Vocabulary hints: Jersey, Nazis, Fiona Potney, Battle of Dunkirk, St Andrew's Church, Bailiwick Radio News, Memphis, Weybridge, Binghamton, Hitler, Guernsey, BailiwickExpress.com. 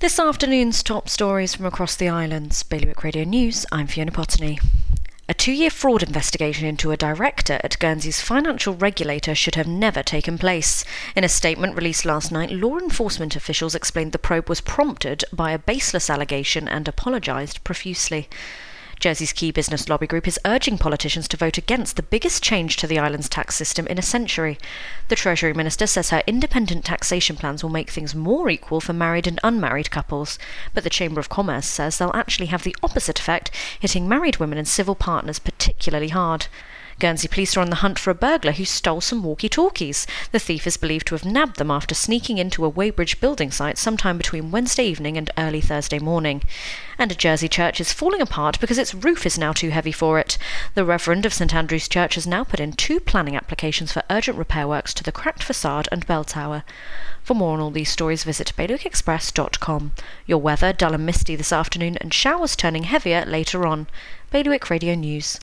This afternoon's top stories from across the islands. Bailiwick Radio News, I'm Fiona Potney. A 2-year fraud investigation into a director at Guernsey's financial regulator should have never taken place. In a statement released last night, law enforcement officials explained the probe was prompted by a baseless allegation and apologised profusely. Jersey's key business lobby group is urging politicians to vote against the biggest change to the island's tax system in a century. The Treasury Minister says her independent taxation plans will make things more equal for married and unmarried couples, but the Chamber of Commerce says they'll actually have the opposite effect, hitting married women and civil partners particularly hard. Guernsey police are on the hunt for a burglar who stole some walkie-talkies. The thief is believed to have nabbed them after sneaking into a Weybridge building site sometime between Wednesday evening and early Thursday morning. And a Jersey church is falling apart because its roof is now too heavy for it. The Reverend of St Andrew's Church has now put in 2 planning applications for urgent repair works to the cracked facade and bell tower. For more on all these stories, visit BailiwickExpress.com. Your weather, dull and misty this afternoon, and showers turning heavier later on. Bailiwick Radio News.